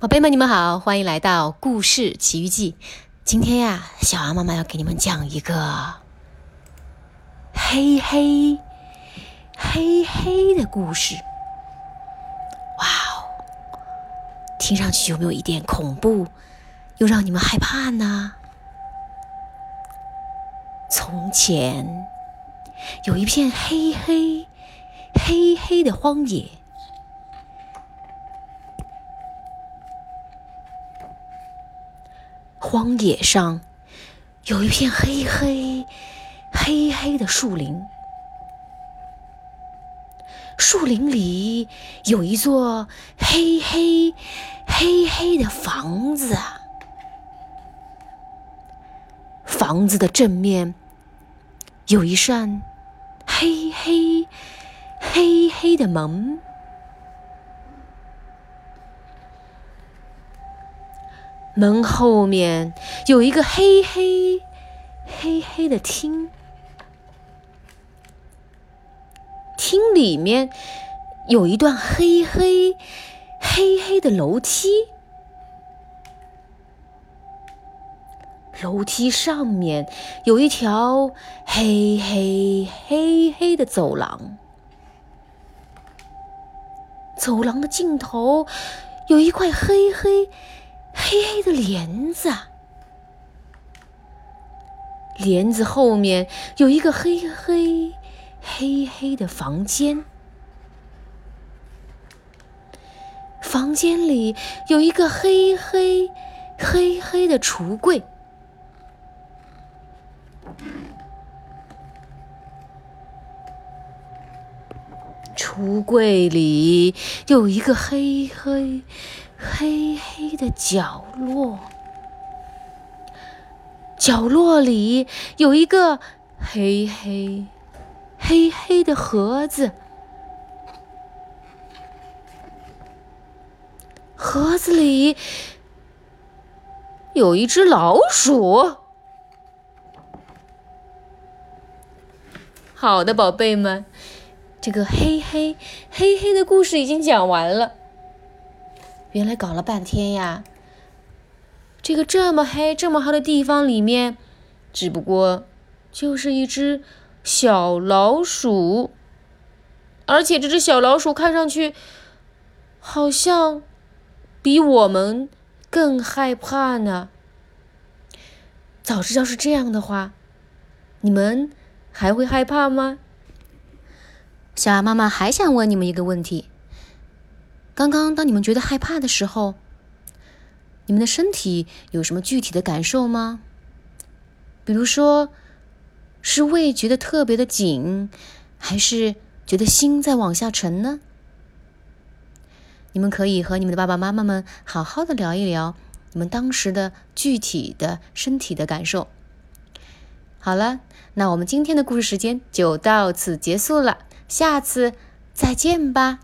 宝贝们，你们好，欢迎来到故事奇遇记。今天呀，小羊妈妈要给你们讲一个黑黑黑黑的故事。哇哦，听上去有没有一点恐怖，又让你们害怕呢？从前有一片黑黑黑黑的荒野。荒野上有一片黑黑黑黑的树林，树林里有一座黑黑黑黑的房子，房子的正面有一扇黑黑黑黑的门。门后面有一个黑黑黑黑的厅，厅里面有一段黑黑黑黑的楼梯，楼梯上面有一条黑黑黑黑的走廊，走廊的尽头有一块黑黑黑黑的帘子，帘子后面有一个黑黑黑黑的房间，房间里有一个黑黑黑黑的橱柜，橱柜里有一个黑黑黑黑的角落，角落里有一个黑黑黑黑的盒子，盒子里有一只老鼠。好的，宝贝们，这个黑黑黑黑的故事已经讲完了。原来搞了半天呀，这个这么黑的地方里面，只不过就是一只小老鼠，而且这只小老鼠看上去好像比我们更害怕呢。早知道是这样的话，你们还会害怕吗？小羊妈妈还想问你们一个问题。刚刚当你们觉得害怕的时候，你们的身体有什么具体的感受吗？比如说是胃觉得特别的紧，还是觉得心在往下沉呢？你们可以和你们的爸爸妈妈们好好的聊一聊你们当时的具体的身体的感受。好了，那我们今天的故事时间就到此结束了，下次再见吧。